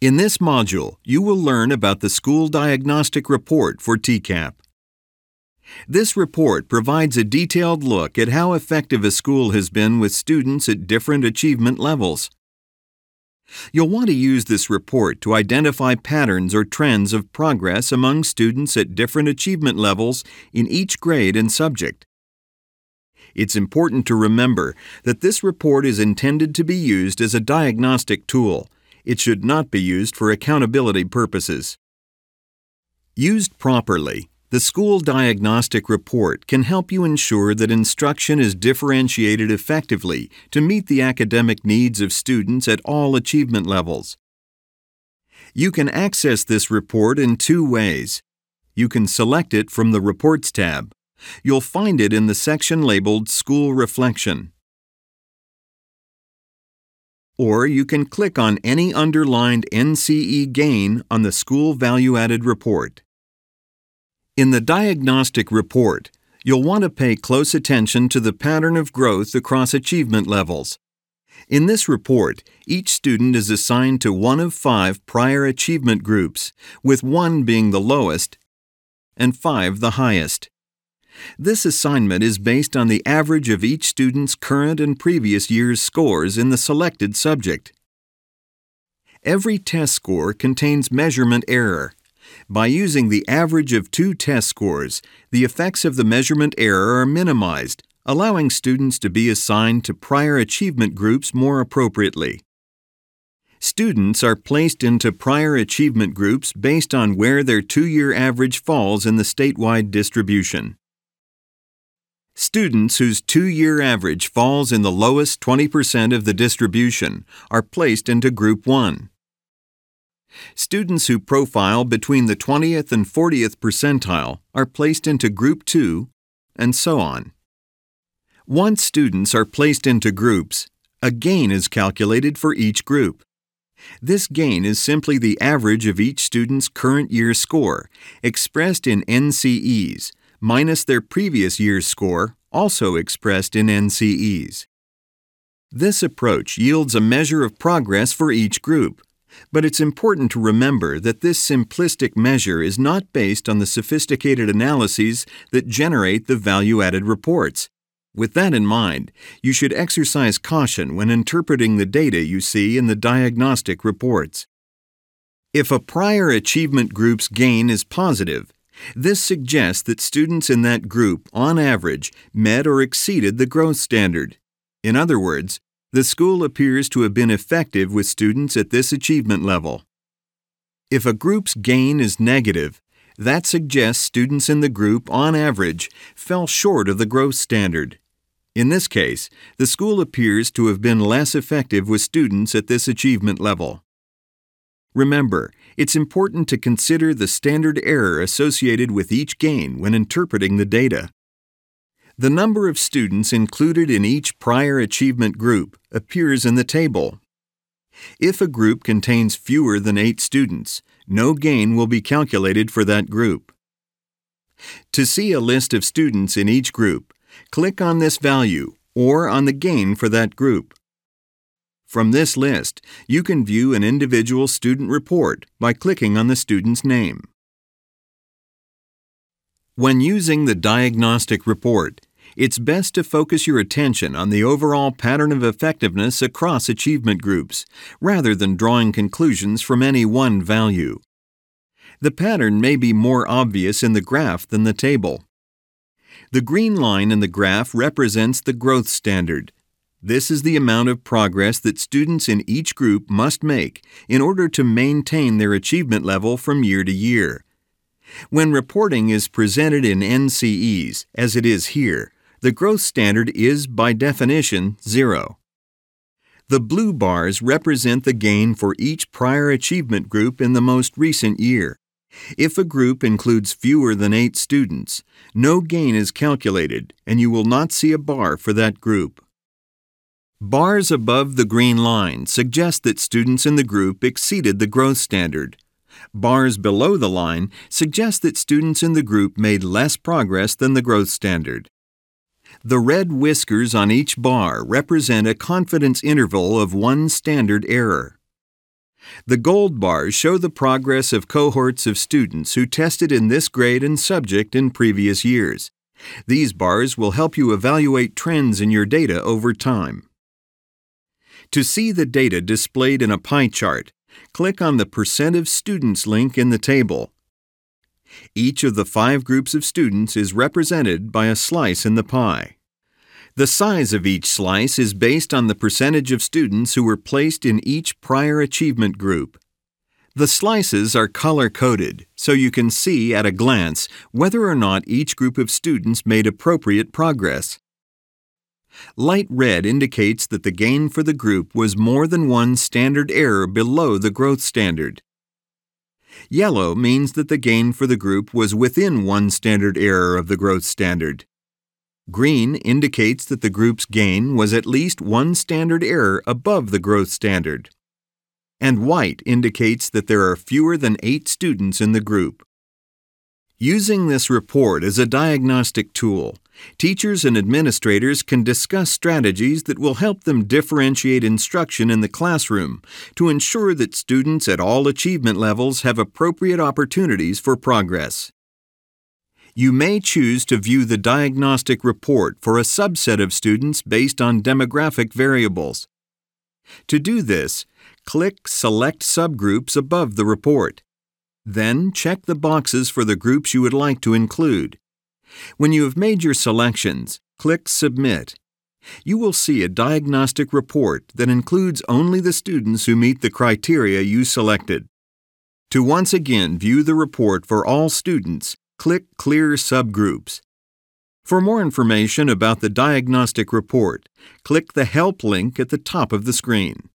In this module, you will learn about the School Diagnostic Report for TCAP. This report provides a detailed look at how effective a school has been with students at different achievement levels. You'll want to use this report to identify patterns or trends of progress among students at different achievement levels in each grade and subject. It's important to remember that this report is intended to be used as a diagnostic tool. It should not be used for accountability purposes. Used properly, the School Diagnostic Report can help you ensure that instruction is differentiated effectively to meet the academic needs of students at all achievement levels. You can access this report in two ways. You can select it from the Reports tab. You'll find it in the section labeled School Reflection. Or you can click on any underlined NCE gain on the School Value-Added Report. In the Diagnostic Report, you'll want to pay close attention to the pattern of growth across achievement levels. In this report, each student is assigned to one of five prior achievement groups, with one being the lowest and five the highest. This assignment is based on the average of each student's current and previous year's scores in the selected subject. Every test score contains measurement error. By using the average of two test scores, the effects of the measurement error are minimized, allowing students to be assigned to prior achievement groups more appropriately. Students are placed into prior achievement groups based on where their two-year average falls in the statewide distribution. Students whose two-year average falls in the lowest 20% of the distribution are placed into Group 1. Students who profile between the 20th and 40th percentile are placed into Group 2, and so on. Once students are placed into groups, a gain is calculated for each group. This gain is simply the average of each student's current year score, expressed in NCEs, minus their previous year's score, also expressed in NCEs. This approach yields a measure of progress for each group. But it's important to remember that this simplistic measure is not based on the sophisticated analyses that generate the value-added reports. With that in mind, you should exercise caution when interpreting the data you see in the diagnostic reports. If a prior achievement group's gain is positive, this suggests that students in that group, on average, met or exceeded the growth standard. In other words, the school appears to have been effective with students at this achievement level. If a group's gain is negative, that suggests students in the group, on average, fell short of the growth standard. In this case, the school appears to have been less effective with students at this achievement level. Remember, it's important to consider the standard error associated with each gain when interpreting the data. The number of students included in each prior achievement group appears in the table. If a group contains fewer than 8 students, no gain will be calculated for that group. To see a list of students in each group, click on this value or on the gain for that group. From this list, you can view an individual student report by clicking on the student's name. When using the diagnostic report, it's best to focus your attention on the overall pattern of effectiveness across achievement groups, rather than drawing conclusions from any one value. The pattern may be more obvious in the graph than the table. The green line in the graph represents the growth standard. This is the amount of progress that students in each group must make in order to maintain their achievement level from year to year. When reporting is presented in NCEs, as it is here, the growth standard is, by definition, 0. The blue bars represent the gain for each prior achievement group in the most recent year. If a group includes fewer than 8 students, no gain is calculated, and you will not see a bar for that group. Bars above the green line suggest that students in the group exceeded the growth standard. Bars below the line suggest that students in the group made less progress than the growth standard. The red whiskers on each bar represent a confidence interval of one standard error. The gold bars show the progress of cohorts of students who tested in this grade and subject in previous years. These bars will help you evaluate trends in your data over time. To see the data displayed in a pie chart, click on the Percent of Students link in the table. Each of the 5 groups of students is represented by a slice in the pie. The size of each slice is based on the percentage of students who were placed in each prior achievement group. The slices are color-coded, so you can see at a glance whether or not each group of students made appropriate progress. Light red indicates that the gain for the group was more than one standard error below the growth standard. Yellow means that the gain for the group was within one standard error of the growth standard. Green indicates that the group's gain was at least one standard error above the growth standard. And white indicates that there are fewer than 8 students in the group. Using this report as a diagnostic tool, teachers and administrators can discuss strategies that will help them differentiate instruction in the classroom to ensure that students at all achievement levels have appropriate opportunities for progress. You may choose to view the diagnostic report for a subset of students based on demographic variables. To do this, click Select Subgroups above the report. Then check the boxes for the groups you would like to include. When you have made your selections, click Submit. You will see a diagnostic report that includes only the students who meet the criteria you selected. To once again view the report for all students, click Clear Subgroups. For more information about the diagnostic report, click the Help link at the top of the screen.